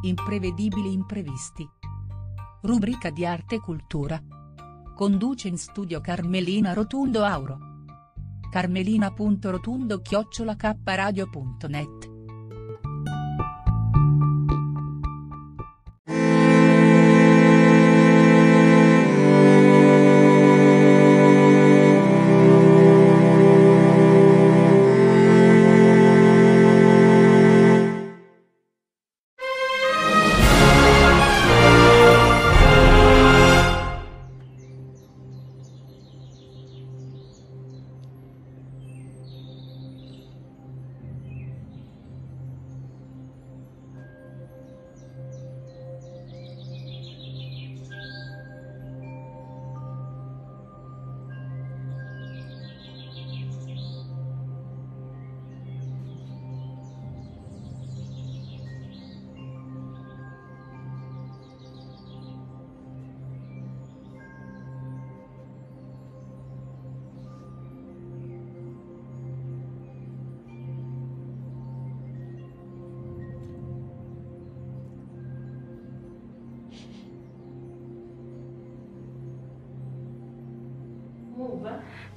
Imprevedibili imprevisti. Rubrica di arte e cultura. Conduce in studio Carmelina Rotundo Auro. carmelina.rotundo@kapparadio.net.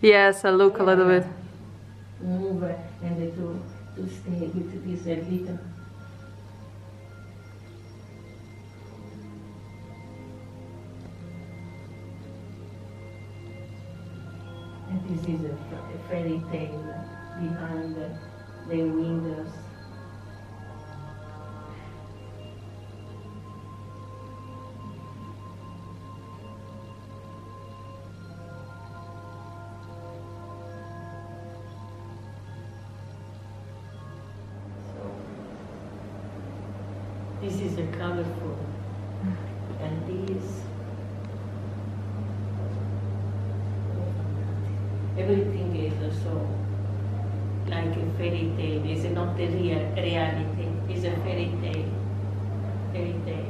Yes, I look a little bit. Move and to stay with this a little. And this is a fairy tale behind the windows. This is a colorful, and these, everything is so like a fairy tale. It's not the real reality. It's a fairy tale. Fairy tale.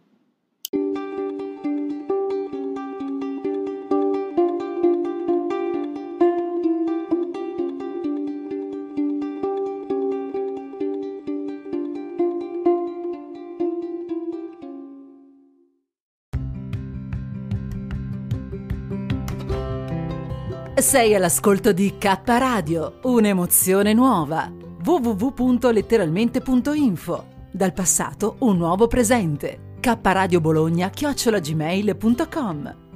Sei all'ascolto di Kappa Radio, un'emozione nuova. www.letteralmente.info. Dal passato un nuovo presente. Kappa Radio Bologna @gmail.com.